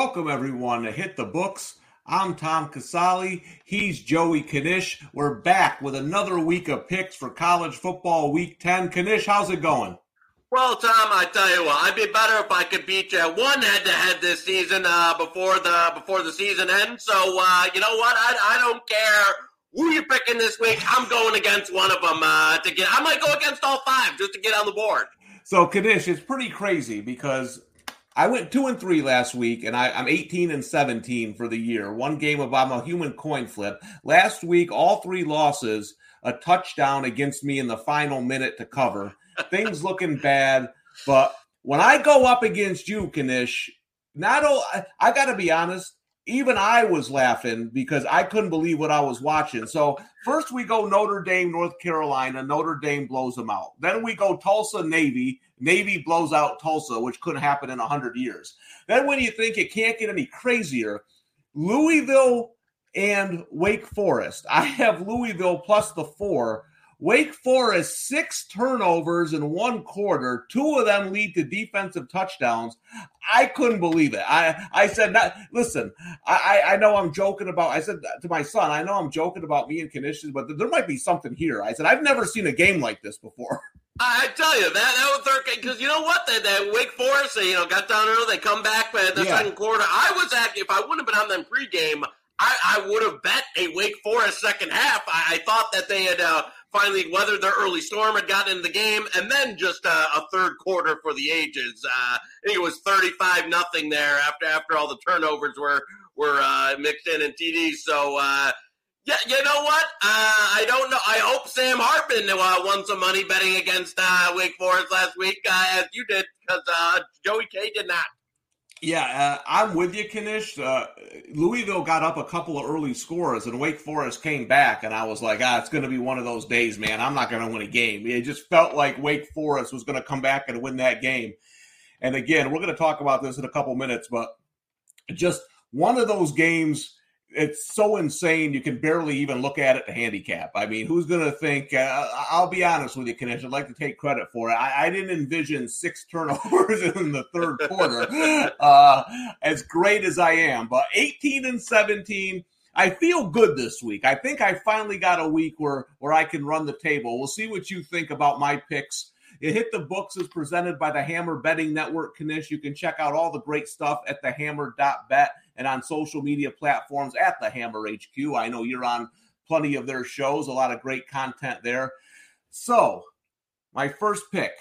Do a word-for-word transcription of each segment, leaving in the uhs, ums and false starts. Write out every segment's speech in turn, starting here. Welcome, everyone, to Hit the Books. I'm Tom Casale. He's Joey Knish. We're back with another week of picks for college football week ten. Knish, how's it going? Well, Tom, I tell you what, I'd be better if I could beat you at one head-to-head this season uh, before the before the season ends. So, uh, you know what? I, I don't care who you're picking this week. I'm going against one of them. Uh, to get, I might go against all five just to get on the board. So, Knish, it's pretty crazy because I went two and three last week, and I, I'm eighteen and seventeen for the year. One game of I'm a human coin flip. Last week, all three losses, a touchdown against me in the final minute to cover. Things looking bad, but when I go up against you, Knish, not all, I, I got to be honest, even I was laughing because I couldn't believe what I was watching. So first we go Notre Dame, North Carolina. Notre Dame blows them out. Then we go Tulsa, Navy. Navy blows out Tulsa, which couldn't happen in one hundred years. Then when you think it can't get any crazier, Louisville and Wake Forest. I have Louisville plus the four. Wake Forest, six turnovers in one quarter. Two of them lead to defensive touchdowns. I couldn't believe it. I, I said, not, listen, I, I know I'm joking about, I said to my son, I know I'm joking about me and conditions, but there might be something here. I said, I've never seen a game like this before. I tell you, that, that was their – because you know what? They, they Wake Forest, they, you know, got down early. They come back by the yeah. second quarter. I was actually – if I wouldn't have been on them pregame, I, I would have bet a Wake Forest second half. I, I thought that they had uh, finally weathered their early storm, had gotten into the game, and then just uh, a third quarter for the ages. Uh, I think it was thirty-five nothing there after after all the turnovers were, were uh, mixed in and T Ds. So uh, – yeah, you know what? Uh, I don't know. I hope Sam Hartman uh, won some money betting against uh, Wake Forest last week, uh, as you did, because uh, Joey K did not. Yeah, uh, I'm with you, Knish. Uh, Louisville got up a couple of early scores, and Wake Forest came back, and I was like, ah, it's going to be one of those days, man. I'm not going to win a game. It just felt like Wake Forest was going to come back and win that game. And again, we're going to talk about this in a couple minutes, but just one of those games. It's so insane you can barely even look at it to handicap. I mean, who's going to think? Uh, I'll be honest with you, Knish. I'd like to take credit for it. I, I didn't envision six turnovers in the third quarter, uh, as great as I am. But eighteen and seventeen, I feel good this week. I think I finally got a week where, where I can run the table. We'll see what you think about my picks. It Hit the Books is presented by the Hammer Betting Network, Knish. You can check out all the great stuff at the hammer dot bet and on social media platforms at the Hammer H Q. I know you're on plenty of their shows, a lot of great content there. So, my first pick.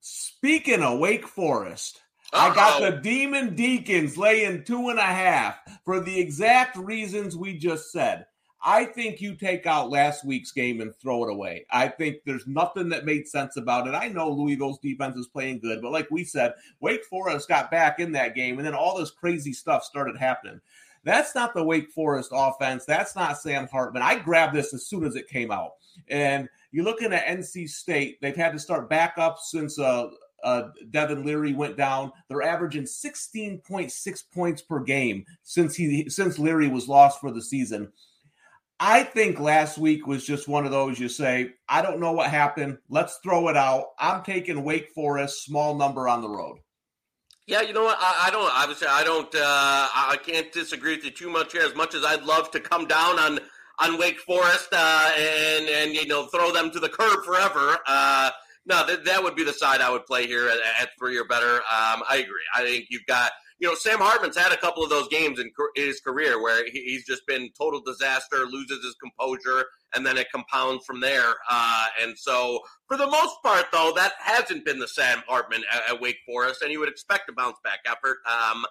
Speaking of Wake Forest, Uh-oh. I got the Demon Deacons laying two and a half for the exact reasons we just said. I think you take out last week's game and throw it away. I think there's nothing that made sense about it. I know Louisville's defense is playing good, but like we said, Wake Forest got back in that game, and then all this crazy stuff started happening. That's not the Wake Forest offense. That's not Sam Hartman. I grabbed this as soon as it came out. And you're looking at N C State. They've had to start back up since uh, uh, Devin Leary went down. They're averaging sixteen point six points per game since he since Leary was lost for the season. I think last week was just one of those you say, I don't know what happened. Let's throw it out. I'm taking Wake Forest, small number on the road. Yeah, you know what? I, I don't, obviously, I don't, uh, I can't disagree with you too much here. As much as I'd love to come down on, on Wake Forest uh, and, and, you know, throw them to the curb forever. Uh, no, that, that would be the side I would play here at, at three or better. Um, I agree. I think you've got. You know, Sam Hartman's had a couple of those games in his career where he's just been total disaster, loses his composure, and then it compounds from there. Uh, and so, for the most part, though, that hasn't been the Sam Hartman at, at Wake Forest, and you would expect a bounce-back effort um,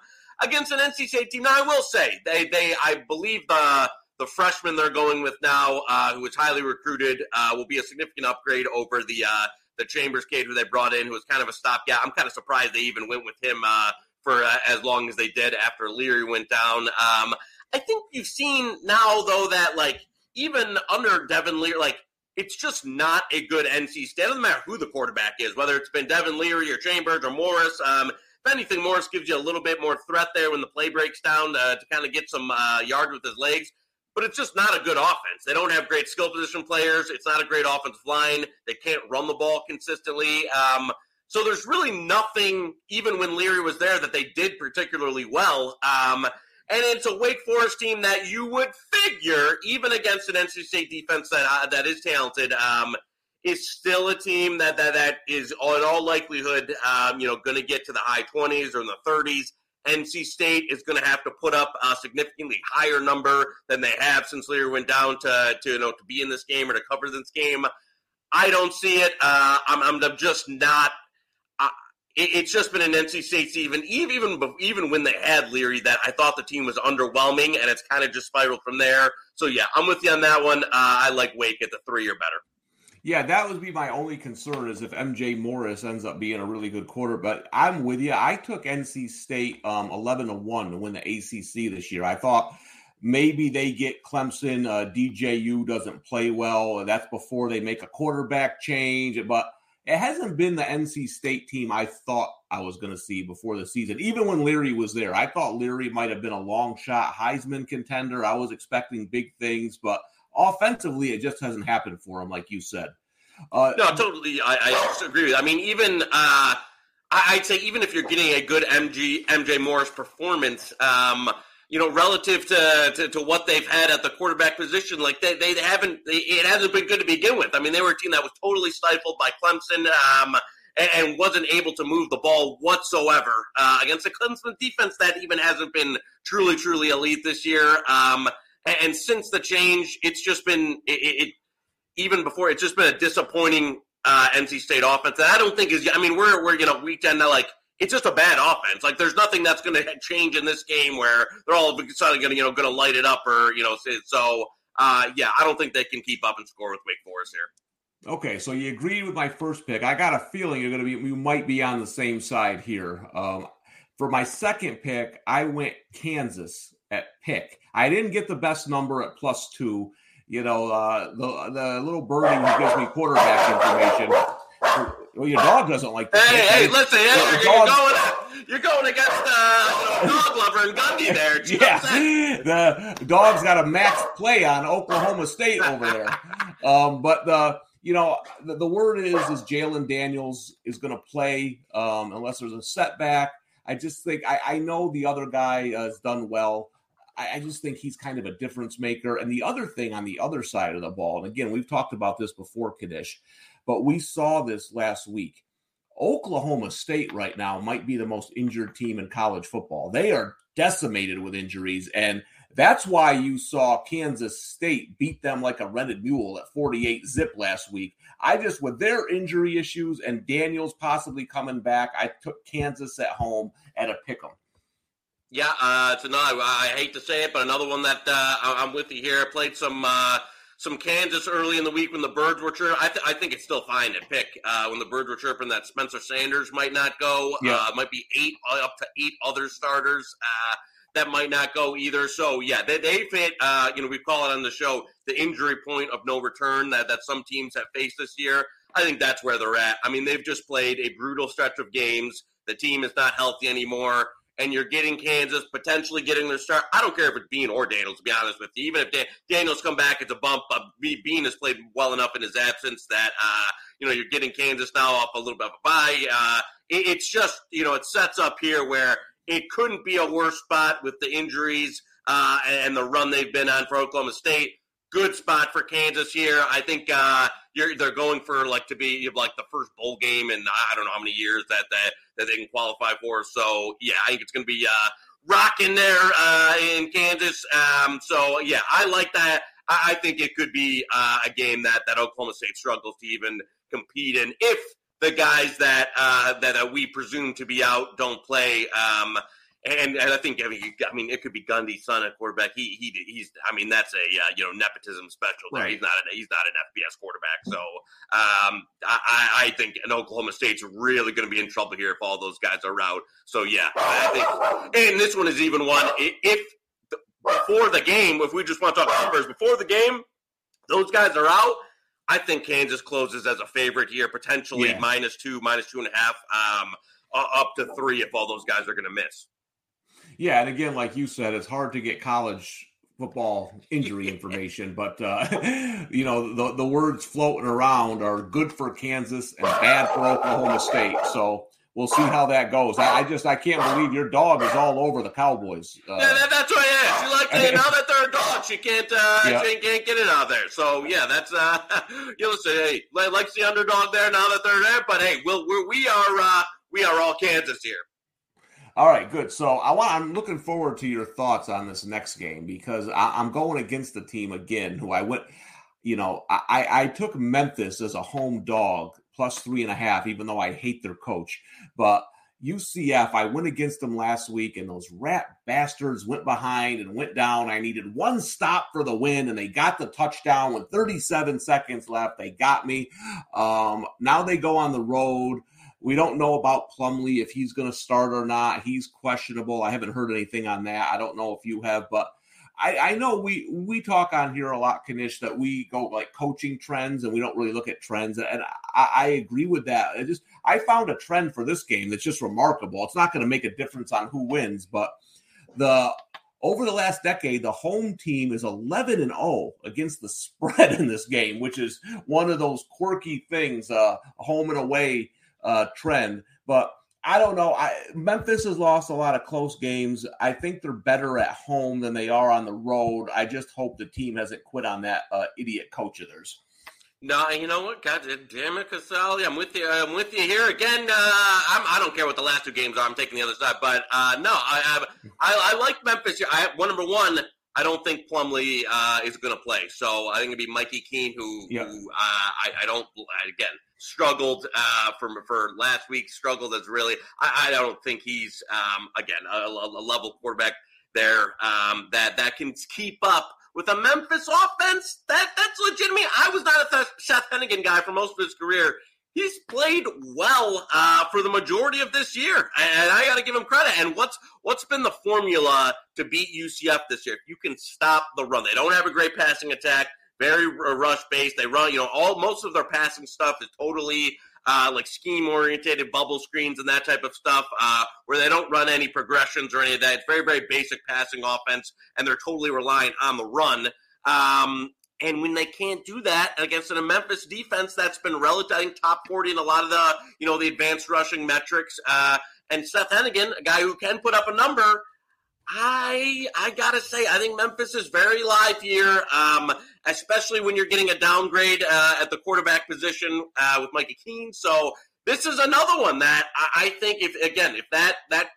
against an N C State team. Now, I will say, they, they I believe the, the freshman they're going with now, uh, who is highly recruited, uh, will be a significant upgrade over the, uh, the Chambers kid who they brought in, who was kind of a stopgap. I'm kind of surprised they even went with him uh for uh, as long as they did after Leary went down. Um, I think you've seen now, though, that, like, even under Devin Leary, like, it's just not a good N C State. It doesn't matter who the quarterback is, whether it's been Devin Leary or Chambers or Morris. Um, if anything, Morris gives you a little bit more threat there when the play breaks down uh, to kind of get some uh, yard with his legs. But it's just not a good offense. They don't have great skill position players. It's not a great offensive line. They can't run the ball consistently. Um So there's really nothing, even when Leary was there, that they did particularly well. Um, and it's a Wake Forest team that you would figure, even against an N C State defense that uh, that is talented, um, is still a team that that, that is, in all likelihood, um, you know, going to get to the high twenties or in the thirties. N C State is going to have to put up a significantly higher number than they have since Leary went down to, to you know, to be in this game or to cover this game. I don't see it. Uh, I'm, I'm, I'm just not. Uh, it, it's just been an N C State even even even when they had Leary that I thought the team was underwhelming, and it's kind of just spiraled from there. So yeah, I'm with you on that one. Uh, I like Wake at the three or better. Yeah, that would be my only concern is if M J Morris ends up being a really good quarterback. But I'm with you. I took N C State um, eleven to one to win the A C C this year. I thought maybe they get Clemson. Uh, D J U doesn't play well. That's before they make a quarterback change. But it hasn't been the N C State team I thought I was going to see before the season, even when Leary was there. I thought Leary might have been a long-shot Heisman contender. I was expecting big things, but offensively, it just hasn't happened for him, like you said. Uh, no, totally. I, I agree with you. I mean, even uh, I'd say even if you're getting a good M G, M J Morris performance, um, you know, relative to, to, to what they've had at the quarterback position, like they they haven't, it hasn't been good to begin with. I mean, they were a team that was totally stifled by Clemson um, and, and wasn't able to move the ball whatsoever uh, against a Clemson defense that even hasn't been truly, truly elite this year. Um, And since the change, it's just been it, it, even before. It's just been a disappointing uh, N C State offense that I don't think is. I mean, we're we're you know week ten now. Like it's just a bad offense. Like there's nothing that's going to change in this game where they're all suddenly going to you know going to light it up or you know so uh, yeah. I don't think they can keep up and score with Wake Forest here. Okay, so you agreed with my first pick. I got a feeling you're going to be you might be on the same side here. Um, for my second pick, I went Kansas at pick. I didn't get the best number at plus two. You know, uh, the the little birdie who gives me quarterback information. Well, your dog doesn't like that. Hey, pick. hey, I mean, listen, you're, you're, going, you're going against uh, dog lover and Gundy there. Do you yeah, the dog's got a max play on Oklahoma State over there. Um, but, the, you know, the, the word is, is Jalon Daniels is going to play um, unless there's a setback. I just think I, I know the other guy uh, has done well. I just think he's kind of a difference maker. And the other thing on the other side of the ball, and again, we've talked about this before, Knish, but we saw this last week. Oklahoma State right now might be the most injured team in college football. They are decimated with injuries, and that's why you saw Kansas State beat them like a rented mule at forty-eight zip last week. I just, with their injury issues and Daniels possibly coming back, I took Kansas at home at a pick 'em. Yeah, uh, it's another. I hate to say it, but another one that uh, I'm with you here. I played some uh, some Kansas early in the week when the birds were chirping. I, th- I think it's still fine to pick uh, when the birds were chirping that Spencer Sanders might not go. Yeah. Uh, might be eight up to eight other starters uh, that might not go either. So yeah, they they fit. Uh, you know, we call it on the show the injury point of no return that, that some teams have faced this year. I think that's where they're at. I mean, they've just played a brutal stretch of games. The team is not healthy anymore. And you're getting Kansas, potentially getting their start. I don't care if it's Bean or Daniels, to be honest with you. Even if Dan- Daniels come back, it's a bump. But Bean has played well enough in his absence that, uh, you know, you're getting Kansas now up a little bit of a bye. Uh, it, it's just, you know, it sets up here where it couldn't be a worse spot with the injuries uh, and the run they've been on for Oklahoma State. Good spot for Kansas here. I think uh, you're, they're going for, like, to be, like, the first bowl game in I don't know how many years that that, that they can qualify for. So, yeah, I think it's going to be uh, rocking there uh, in Kansas. Um, so, yeah, I like that. I, I think it could be uh, a game that, that Oklahoma State struggles to even compete in if the guys that uh, that uh, we presume to be out don't play. Um And, and I think, I mean, you, I mean, it could be Gundy's son at quarterback. He, he, he's, I mean, that's a, uh, you know, nepotism special there. Right. He's not an, he's not an F B S quarterback. So um, I, I think an Oklahoma State's really going to be in trouble here if all those guys are out. So, yeah, I think, and this one is even one. If before the game, if we just want to talk numbers, before the game, those guys are out. I think Kansas closes as a favorite here, potentially yeah. minus two, minus two and a half, um, up to three if all those guys are going to miss. Yeah, and again, like you said, it's hard to get college football injury information, but uh, you know, the, the words floating around are good for Kansas and bad for Oklahoma State. So we'll see how that goes. I, I just I can't believe your dog is all over the Cowboys. Uh, yeah, that, that's what it is. She like they, now that they're a dog, she can't uh, yeah. she can't get it out of there. So yeah, that's uh, you listen. Hey, likes the underdog there now that they're there. But hey, we'll, we're, we are uh, we are all Kansas here. All right, good. So I want, I'm looking forward to your thoughts on this next game because I, I'm going against the team again who I went. You know, I, I took Memphis as a home dog. Plus three and a half, even though I hate their coach. But U C F, I went against them last week, and those rat bastards went behind and went down. I needed one stop for the win, and they got the touchdown with thirty-seven seconds left. They got me. Um, now they go on the road. We don't know about Plumlee, if he's going to start or not. He's questionable. I haven't heard anything on that. I don't know if you have, but I, I know we we talk on here a lot, Knish, that we go like coaching trends and we don't really look at trends. And I, I agree with that. I just I found a trend for this game that's just remarkable. It's not going to make a difference on who wins, but the over the last decade, the home team is eleven and oh against the spread in this game, which is one of those quirky things, uh, home and away uh, trend. But I don't know. I, Memphis has lost a lot of close games. I think they're better at home than they are on the road. I just hope the team hasn't quit on that uh, idiot coach of theirs. No, you know what? God damn it, Casale. I'm with you. I'm with you here again. Uh, I'm, I don't care what the last two games are. I'm taking the other side. But uh, no, I, I I like Memphis. I one number one. I don't think Plumlee uh, is going to play. So I think it'd be Mikey Keene who, yeah. who uh, I, I don't again. struggled uh, for, for last week, struggled as really – I don't think he's, um, again, a, a level quarterback there um, that, that can keep up with a Memphis offense. That That's legitimate. I was not a Seth Henigan guy for most of his career. He's played well uh, for the majority of this year, and I got to give him credit. And what's what's been the formula to beat U C F this year? If you can stop the run. They don't have a great passing attack. Very rush-based. They run, you know, all most of their passing stuff is totally uh, like scheme-oriented, bubble screens and that type of stuff uh, where they don't run any progressions or any of that. It's very, very basic passing offense, and they're totally reliant on the run. Um, and when they can't do that against a Memphis defense that's been relatively top forty in a lot of the, you know, the advanced rushing metrics, uh, and Seth Henigan, a guy who can put up a number, I I gotta say, I think Memphis is very live here, um, especially when you're getting a downgrade uh, at the quarterback position uh, with Mikey Keene. So this is another one that I, I think, if again, if that that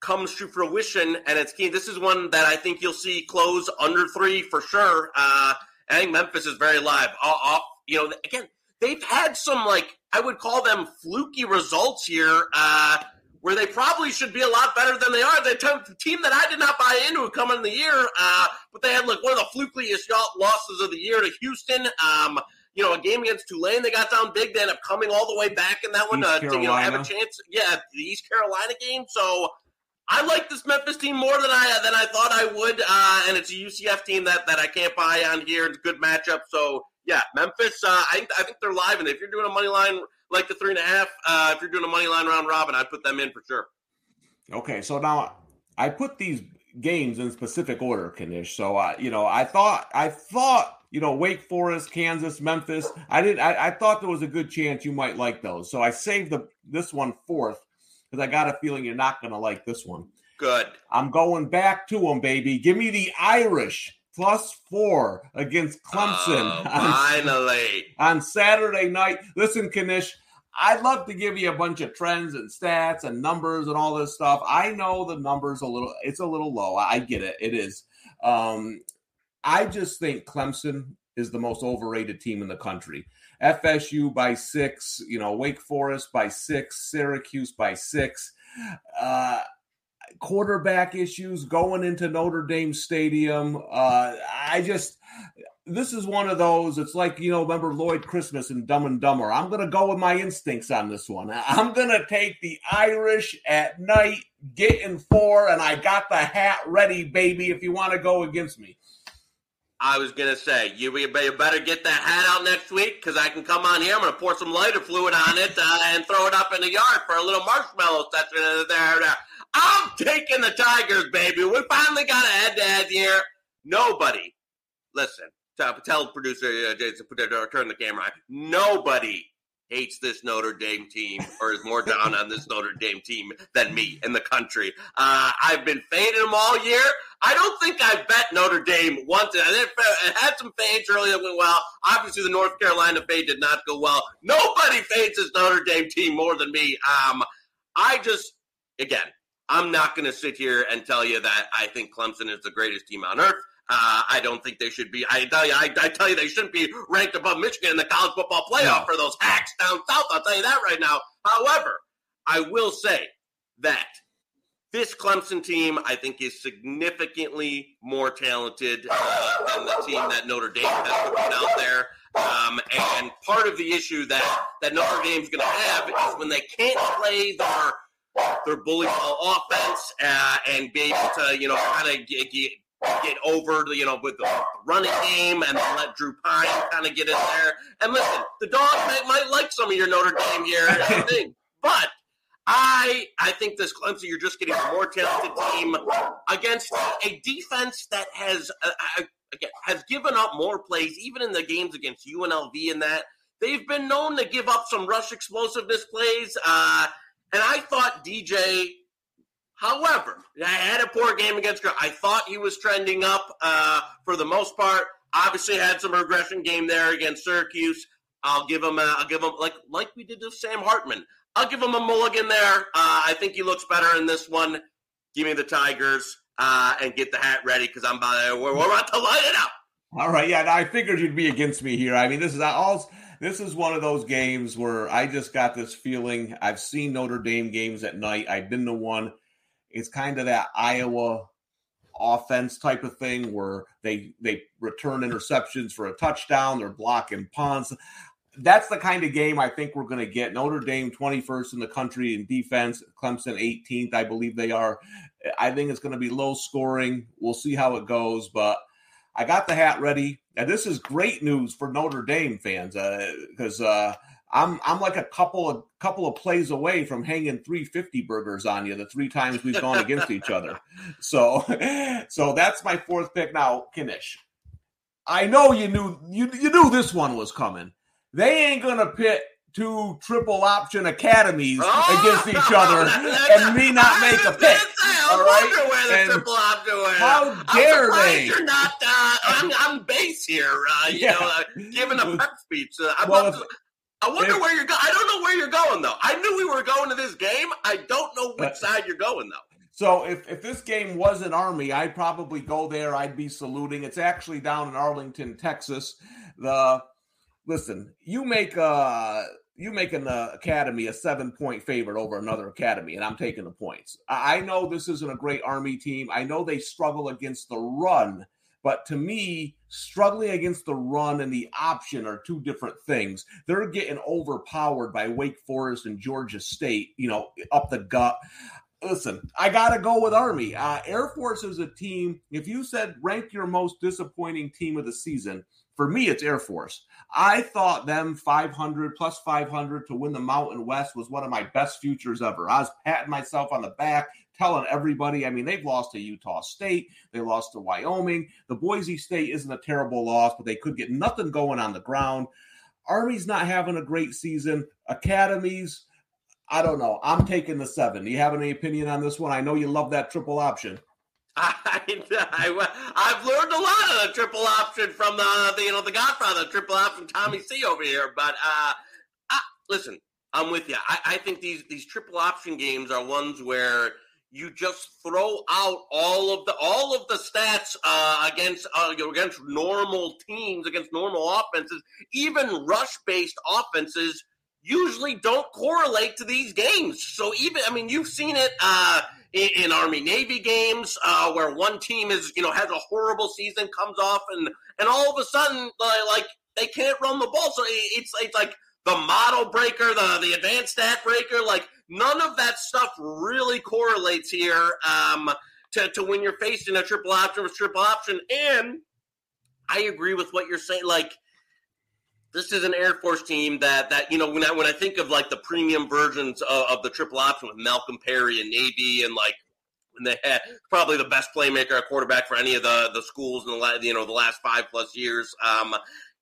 comes to fruition and it's Keene, this is one that I think you'll see close under three for sure. Uh, I think Memphis is very live. Off, you know, again, they've had some like I would call them fluky results here. Uh, where they probably should be a lot better than they are. They took the team that I did not buy into coming in the year, uh, but they had like one of the flukiest losses of the year to Houston. Um, you know, a game against Tulane, they got down big. They ended up coming all the way back in that one to, to you know, have a chance. Yeah, the East Carolina game. So I like this Memphis team more than I than I thought I would, uh, and it's a U C F team that, that I can't buy on here. It's a good matchup. So, yeah, Memphis, uh, I, I think they're live, and if you're doing a money line – like the three and a half, uh, if you're doing a money line round robin, I'd put them in for sure. Okay, so now I put these games in specific order, Knish. So, uh, you know, I thought, I thought, you know, Wake Forest, Kansas, Memphis. I did. I, I thought there was a good chance you might like those. So I saved the this one fourth because I got a feeling you're not going to like this one. Good. I'm going back to them, baby. Give me the Irish. Plus four against Clemson. Oh, finally. On, on Saturday night. Listen, Knish, I'd love to give you a bunch of trends and stats and numbers and all this stuff. I know the numbers a little, it's a little low. I get it. It is. Um, I just think Clemson is the most overrated team in the country. F S U by six, you know, Wake Forest by six, Syracuse by six. Uh, quarterback issues going into Notre Dame Stadium. Uh, I just, this is one of those, it's like, you know, remember Lloyd Christmas and Dumb and Dumber. I'm going to go with my instincts on this one. I'm going to take the Irish at night, getting four, and I got the hat ready, baby, if you want to go against me. I was going to say, you better get that hat out next week because I can come on here. I'm going to pour some lighter fluid on it uh, and throw it up in the yard for a little marshmallow session there, there. I'm taking the Tigers, baby. We finally got a head-to-head here. Nobody, listen, tell producer, uh, Jason, turn the camera on. Nobody hates this Notre Dame team or is more down on this Notre Dame team than me in the country. Uh, I've been fading them all year. I don't think I bet Notre Dame once. I had some fades early that went well. Obviously, the North Carolina fade did not go well. Nobody fades this Notre Dame team more than me. Um, I just, again, I'm not going to sit here and tell you that I think Clemson is the greatest team on earth. Uh, I don't think they should be. I tell you, I, I tell you, they shouldn't be ranked above Michigan in the college football playoff for those hacks down south. I'll tell you that right now. However, I will say that this Clemson team, I think, is significantly more talented uh, than the team that Notre Dame has to put out there. Um, and part of the issue that that Notre Dame's going to have is when they can't play their their bully ball offense uh, and be able to, you know, kind of get. get get over, you know, with the running game and let Drew Pine kind of get in there. And listen, the dogs might, might like some of your Notre Dame here, I think. But I I think this Clemson, you're just getting a more talented team against a defense that has uh, has given up more plays, even in the games against U N L V and that. They've been known to give up some rush explosiveness plays. Uh, and I thought D J... However, I had a poor game against Graham. I thought he was trending up uh, for the most part. Obviously, had some regression game there against Syracuse. I'll give him. A, I'll give him like like we did with Sam Hartman. I'll give him a mulligan there. Uh, I think he looks better in this one. Give me the Tigers uh, and get the hat ready because I'm about we're, we're about to light it up. All right, yeah, I figured you'd be against me here. I mean, this is all. This is one of those games where I just got this feeling. I've seen Notre Dame games at night. I've been to one. It's kind of that Iowa offense type of thing where they they return interceptions for a touchdown. They're blocking punts. That's the kind of game I think we're going to get. Notre Dame twenty-first in the country in defense. Clemson eighteenth, I believe they are. I think it's going to be low scoring. We'll see how it goes, but I got the hat ready. And this is great news for Notre Dame fans because uh, uh, I'm I'm like a couple of couple of plays away from hanging three fifty burgers on you the three times we've gone against each other. So so that's my fourth pick. Now, Knish, I know you knew you you knew this one was coming. They ain't gonna pit two triple option academies oh, against each other and me not make a pick. All right, where the triple option went. How dare I'm they? You're not. Uh, I'm I'm base here. Uh, you yeah. know, uh, giving a pep speech. Uh, I'm well, about to, I wonder if, where you're going. I don't know where you're going, though. I knew we were going to this game. I don't know which side you're going, though. So if, if this game was an Army, I'd probably go there. I'd be saluting. It's actually down in Arlington, Texas. The Listen, you make a, you make an uh, academy a seven-point favorite over another academy, and I'm taking the points. I, I know this isn't a great Army team. I know they struggle against the run. But to me, struggling against the run and the option are two different things. They're getting overpowered by Wake Forest and Georgia State, you know, up the gut. Listen, I got to go with Army. Uh, Air Force is a team, if you said rank your most disappointing team of the season, for me, it's Air Force. I thought them five hundred, plus five hundred to win the Mountain West was one of my best futures ever. I was patting myself on the back, telling everybody. I mean, they've lost to Utah State. They lost to Wyoming. The Boise State isn't a terrible loss, but they could get nothing going on the ground. Army's not having a great season. Academies, I don't know. I'm taking the seven. Do you have any opinion on this one? I know you love that triple option. I, I, I've learned a lot of the triple option from the, the you know the Godfather, the triple option Tommy C over here. But uh, I, listen, I'm with you. I, I think these these triple option games are ones where you just throw out all of the all of the stats uh, against uh, against normal teams, against normal offenses, even rush-based offenses usually don't correlate to these games. So even I mean, you've seen it uh, in, in Army-Navy games uh, where one team is you know has a horrible season, comes off, and and all of a sudden uh, like they can't run the ball. So it, it's it's like the model breaker, the the advanced stat breaker, like. None of that stuff really correlates here um, to, to when you're facing a triple option with triple option. And I agree with what you're saying. Like, this is an Air Force team that, that you know, when I when I think of, like, the premium versions of, of the triple option with Malcolm Perry and Navy and, like, and they had probably the best playmaker at quarterback for any of the, the schools in the, you know, the last five plus years. Um,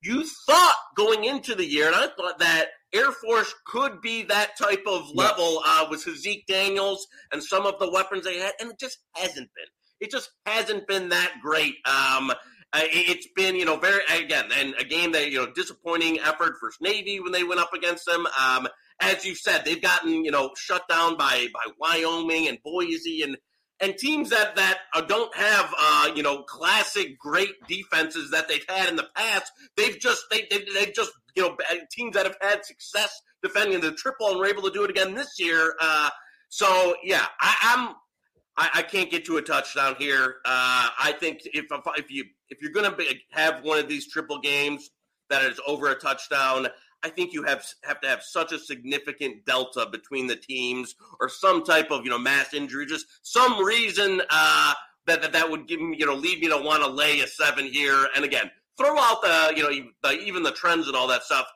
you thought going into the year, and I thought that Air Force could be that type of level uh, with Zeke Daniels and some of the weapons they had, and it just hasn't been. It just hasn't been that great. Um, it's been, you know, very, again, and a game that, you know, disappointing effort for Navy when they went up against them. Um, as you said, they've gotten, you know, shut down by by Wyoming and Boise and and teams that, that don't have, uh, you know, classic great defenses that they've had in the past. They've just, they, they, they've just, you know, teams that have had success defending the triple and were able to do it again this year. Uh, so, yeah, I, I'm, I, I can't get to a touchdown here. Uh, I think if if you if you're going to have one of these triple games that is over a touchdown, I think you have have to have such a significant delta between the teams, or some type of, you know, mass injury, just some reason uh, that, that that would give me, you know, lead me to want to lay a seven here. And again, throw out the, you know, the, even the trends and all that stuff.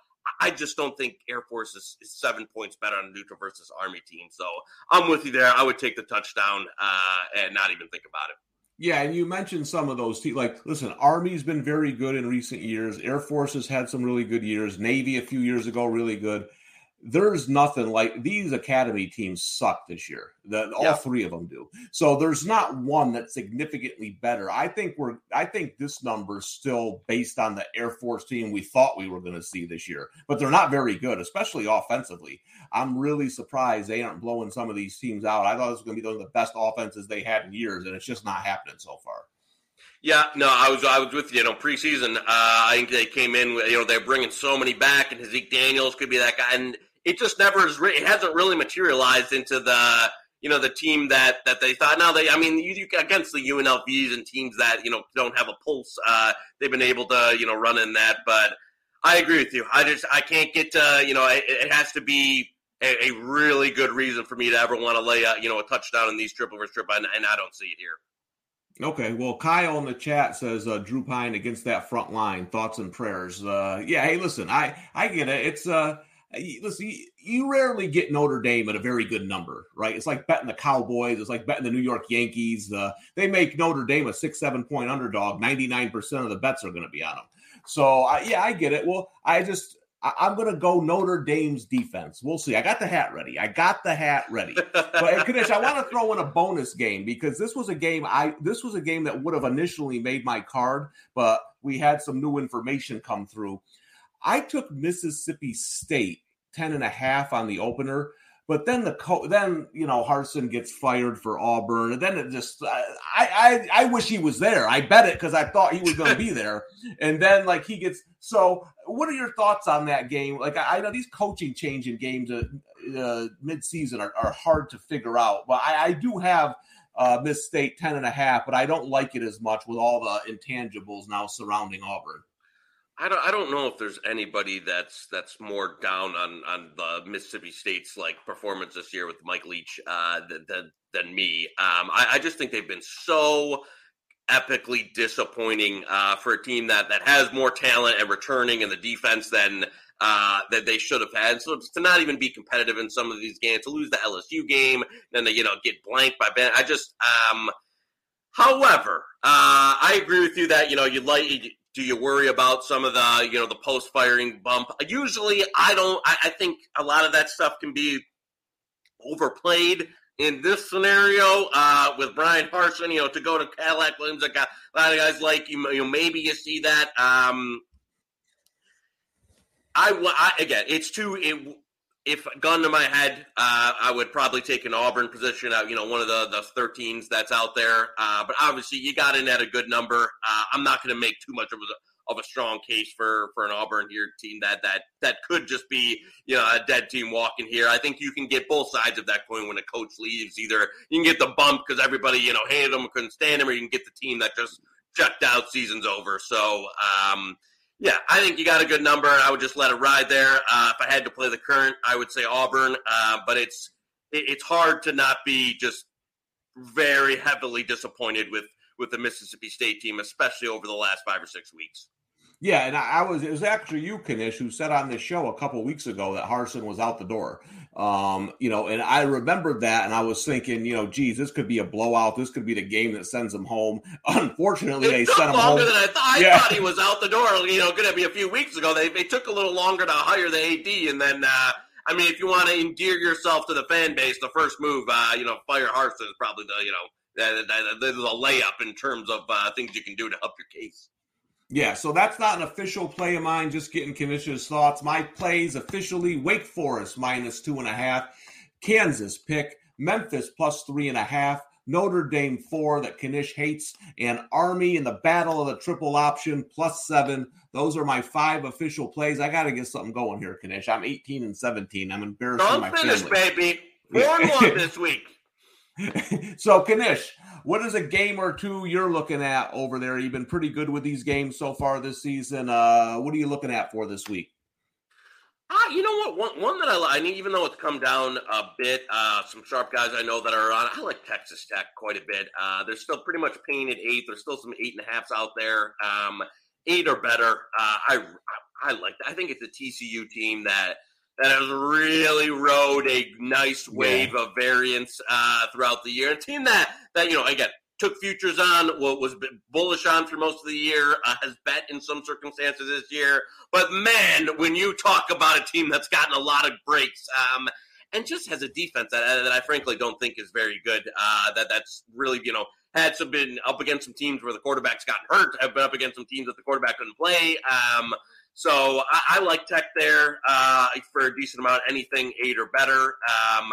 I just don't think Air Force is, is seven points better on a neutral versus Army team. So I'm with you there. I would take the touchdown uh, and not even think about it. Yeah, and you mentioned some of those teams. Like, listen, Army's been very good in recent years. Air Force has had some really good years. Navy a few years ago, really good. There's nothing like these academy teams suck this year. The, all yeah. three of them do. So there's not one that's significantly better. I think we're. I think this number's still based on the Air Force team we thought we were going to see this year, but they're not very good, especially offensively. I'm really surprised they aren't blowing some of these teams out. I thought it was going to be one of the best offenses they had in years, and it's just not happening so far. Yeah, no, I was I was with you. You know, preseason, uh, I think they came in. You know, they're bringing so many back, and Zeke Daniels could be that guy, and it just never is. It hasn't really materialized into the, you know, the team that, that they thought. Now they, I mean, you, you, against the U N L Vs and teams that, you know, don't have a pulse, uh, they've been able to, you know, run in that. But I agree with you. I just I can't get to, you know, it, it has to be a, a really good reason for me to ever want to lay a, you know, a touchdown in these triple versus triple, and, and I don't see it here. Okay, well, Kyle in the chat says uh, Drew Pine against that front line. Thoughts and prayers. Uh, yeah, hey, listen, I, I get it. It's uh. Listen, you rarely get Notre Dame at a very good number, right? It's like betting the Cowboys. It's like betting the New York Yankees. Uh, they make Notre Dame a six, seven-point underdog. ninety-nine percent of the bets are going to be on them. So, I, yeah, I get it. Well, I just I, I'm going to go Notre Dame's defense. We'll see. I got the hat ready. I got the hat ready. But, Knish, I want to throw in a bonus game because this was a game I this was a game that would have initially made my card, but we had some new information come through. I took Mississippi State ten and a half on the opener, but then the co- then you know Harsin gets fired for Auburn, and then it just I I, I wish he was there. I bet it because I thought he was going to be there, and then like he gets. So, what are your thoughts on that game? Like I, I know these coaching change in games uh, uh, midseason are, are hard to figure out, but I, I do have uh, Miss State ten and a half, but I don't like it as much with all the intangibles now surrounding Auburn. I don't. I don't know if there's anybody that's that's more down on, on the Mississippi State's like performance this year with Mike Leach uh, than, than than me. Um, I, I just think they've been so epically disappointing uh, for a team that, that has more talent and returning in the defense than uh, that they should have had. So to not even be competitive in some of these games, to lose the L S U game, then they, you know, get blanked by Ben. I just. Um, however, uh, I agree with you that you know you like. You, Do you worry about some of the, you know, the post-firing bump? Usually I don't – I think a lot of that stuff can be overplayed in this scenario uh, with Brian Harsin, you know, to go to Cadillac Williams. I got a lot of guys like, you know, maybe you see that. Um, I, I again, it's too it, – if gun to my head, uh, I would probably take an Auburn position, uh, you know, one of the, the thirteens that's out there. Uh, but obviously, you got in at a good number. Uh, I'm not going to make too much of a, of a strong case for, for an Auburn here team that, that that could just be, you know, a dead team walking here. I think you can get both sides of that coin when a coach leaves. Either you can get the bump because everybody, you know, hated him, couldn't stand him, or you can get the team that just checked out, season's over. So, um yeah, I think you got a good number. I would just let it ride there. Uh, if I had to play the current, I would say Auburn. Uh, but it's it, it's hard to not be just very heavily disappointed with, with the Mississippi State team, especially over the last five or six weeks. Yeah, and I, I was, it was actually you, Knish, who said on this show a couple of weeks ago that Harsin was out the door. Um, you know, and I remembered that, and I was thinking, you know, geez, this could be a blowout. This could be the game that sends him home. Unfortunately, it they took sent him longer home. Than I thought. I yeah. thought he was out the door, you know, going to be a few weeks ago. They they took a little longer to hire the A D, and then, uh, I mean, if you want to endear yourself to the fan base, the first move, uh, you know, fire Harsin is probably the, you know, the, the, the, the layup in terms of uh, things you can do to help your case. Yeah, so that's not an official play of mine, just getting Knish's thoughts. My plays officially, Wake Forest minus two and a half, Kansas pick, Memphis plus three and a half, Notre Dame four that Knish hates, and Army in the battle of the triple option plus seven. Those are my five official plays. I got to get something going here, Knish. I'm eighteen and seventeen. I'm embarrassing Don't my finish, family. Baby. Four more this week. So, Knish, what is a game or two you're looking at over there? You've been pretty good with these games so far this season. Uh, what are you looking at for this week? Uh, you know what? One, one that I like, I mean, even though it's come down a bit, uh, some sharp guys I know that are on, I like Texas Tech quite a bit. Uh, they're still pretty much paying at eight. There's still some eight and a halves out there. Um, eight or better. Uh, I, I like that. I think it's a T C U team that, that has really rode a nice wave yeah. of variance uh, throughout the year. A team that, that, you know, again, took futures on, was bullish on for most of the year, uh, has bet in some circumstances this year. But, man, when you talk about a team that's gotten a lot of breaks um, and just has a defense that, that I frankly don't think is very good, uh, that that's really, you know, had some been up against some teams where the quarterback's gotten hurt, have been up against some teams that the quarterback couldn't play. Um So I, I like Tech there uh, for a decent amount, anything eight or better. Um,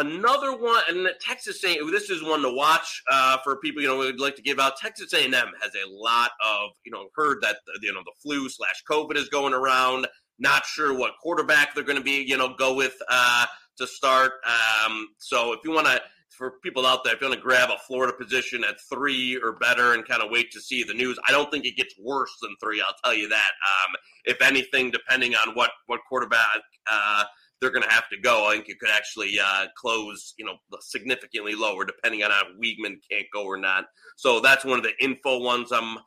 another one, and Texas A and M, this is one to watch uh, for people, you know, would like to give out. Texas A and M has a lot of, you know, heard that, you know, the flu slash COVID is going around. Not sure what quarterback they're going to be, you know, go with uh, to start. Um, so if you want to, for people out there, if you want to grab a Florida position at three or better and kind of wait to see the news, I don't think it gets worse than three. I'll tell you that. Um, if anything, depending on what, what quarterback uh, they're going to have to go, I think it could actually uh, close, you know, significantly lower depending on how Wiegman can't go or not. So that's one of the info ones I'm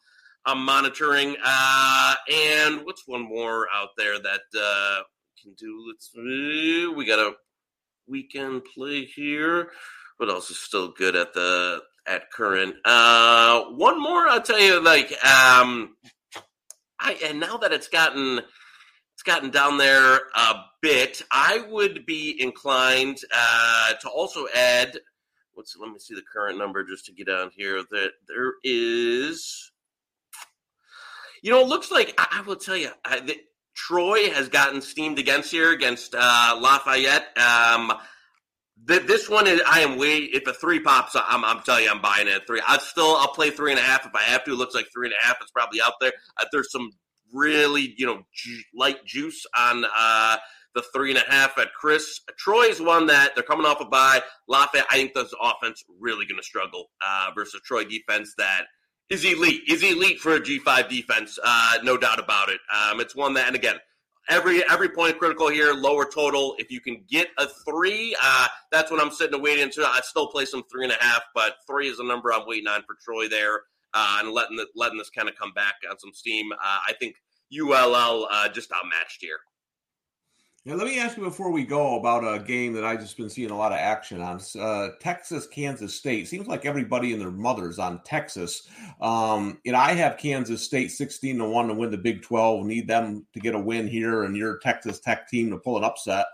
I'm monitoring. Uh, and what's one more out there that uh, can do? Let's we got a weekend play here. What else is still good at the at current? Uh, one more, I'll tell you. Like, um, I and now that it's gotten it's gotten down there a bit, I would be inclined uh, to also add. What's let me see the current number just to get on here. That there is, you know, it looks like I, I will tell you. I, the, Troy has gotten steamed against here against uh, Lafayette. Um, This one is I am way if a three pops I'm I'm telling you I'm buying it at three. I still I'll play three and a half if I have to. It looks like three and a half is probably out there. Uh, there's some really you know ju- light juice on uh, the three and a half at Chris. Troy's one that they're coming off a bye. Lafayette, I think this offense really going to struggle uh, versus Troy defense that is elite is elite for a G five defense, uh, no doubt about it. Um, it's one that and again. Every every point critical here, lower total. If you can get a three, uh, that's what I'm sitting and waiting to. I still play some three and a half, but three is the number I'm waiting on for Troy there, uh, and letting the, letting this kind of come back on some steam. Uh, I think U L L uh, just outmatched here. Yeah, let me ask you before we go about a game that I've just been seeing a lot of action on. Uh, Texas, Kansas State. Seems like everybody and their mother's on Texas. Um, and I have Kansas State sixteen to one to win the Big twelve. Need them to get a win here and your Texas Tech team to pull an upset.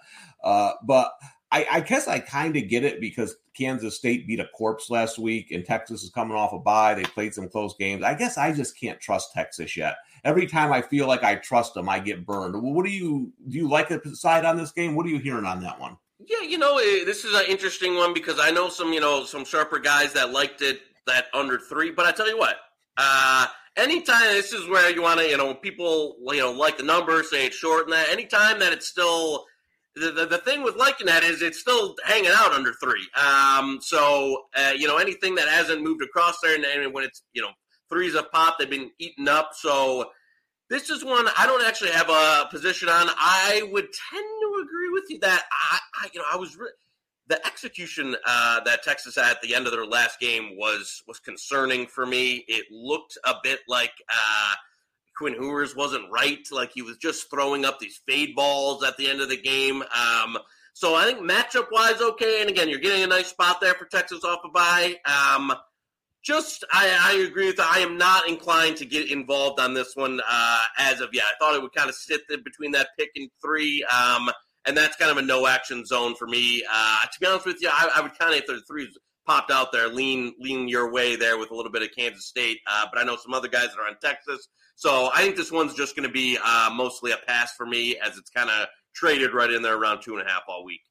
Uh, but I, I guess I kind of get it because Kansas State beat a corpse last week and Texas is coming off a bye. They played some close games. I guess I just can't trust Texas yet. Every time I feel like I trust them, I get burned. What do you do? You like the side on this game? What are you hearing on that one? Yeah, you know, this is an interesting one because I know some, you know, some sharper guys that liked it that under three. But I tell you what, uh, anytime this is where you want to, you know, people, you know, like the number, say it's short, and that anytime that it's still. The, the, the thing with liking that is it's still hanging out under three. Um, so, uh, you know, anything that hasn't moved across there, and, and when it's, you know, threes have popped, they've been eaten up. So this is one I don't actually have a position on. I would tend to agree with you that, I, I you know, I was re- the execution uh, that Texas had at the end of their last game was was concerning for me. It looked a bit like uh, – Quinn Ewers wasn't right. Like, he was just throwing up these fade balls at the end of the game. Um, so I think matchup-wise, okay. And, again, you're getting a nice spot there for Texas off a bye. Um, just I, I agree with that. I am not inclined to get involved on this one uh, as of yet. I thought it would kind of sit there between that pick and three, um, and that's kind of a no-action zone for me. Uh, to be honest with you, I, I would kind of, if the threes popped out there, lean lean your way there with a little bit of Kansas State. Uh, but I know some other guys that are on Texas. So I think this one's just going to be uh, mostly a pass for me, as it's kind of traded right in there around two and a half all week.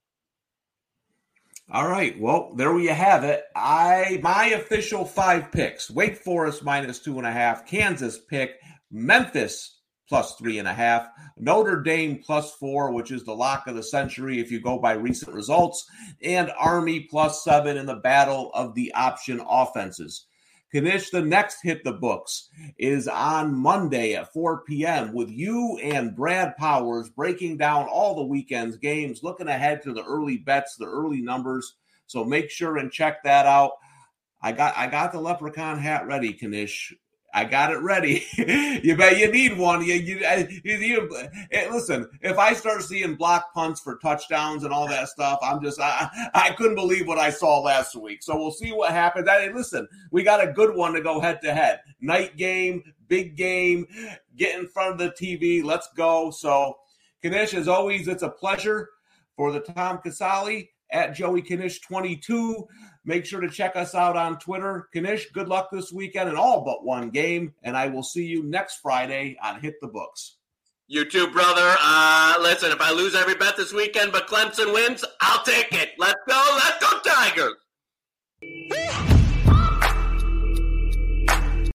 All right. Well, there you have it. I my official five picks: Wake Forest minus two and a half, Kansas pick, Memphis plus three and a half, Notre Dame plus four, which is the lock of the century if you go by recent results, and Army plus seven in the battle of the option offenses. Knish, the next Hit the Books is on Monday at four p.m. with you and Brad Powers breaking down all the weekend's games, looking ahead to the early bets, the early numbers. So make sure and check that out. I got I got the leprechaun hat ready, Knish. I got it ready. You bet you need one. You, you, you, you, listen, if I start seeing block punts for touchdowns and all that stuff, I'm just, I, I couldn't believe what I saw last week. So we'll see what happens. I, listen, we got a good one to go head to head. Night game, big game, get in front of the T V. Let's go. So, Knish, as always, it's a pleasure. For the Tom Casale, at Joey Knish twenty-two. Make sure to check us out on Twitter. Knish, good luck this weekend in all but one game, and I will see you next Friday on Hit the Books. You too, brother. Uh, listen, if I lose every bet this weekend but Clemson wins, I'll take it. Let's go. Let's go, Tigers.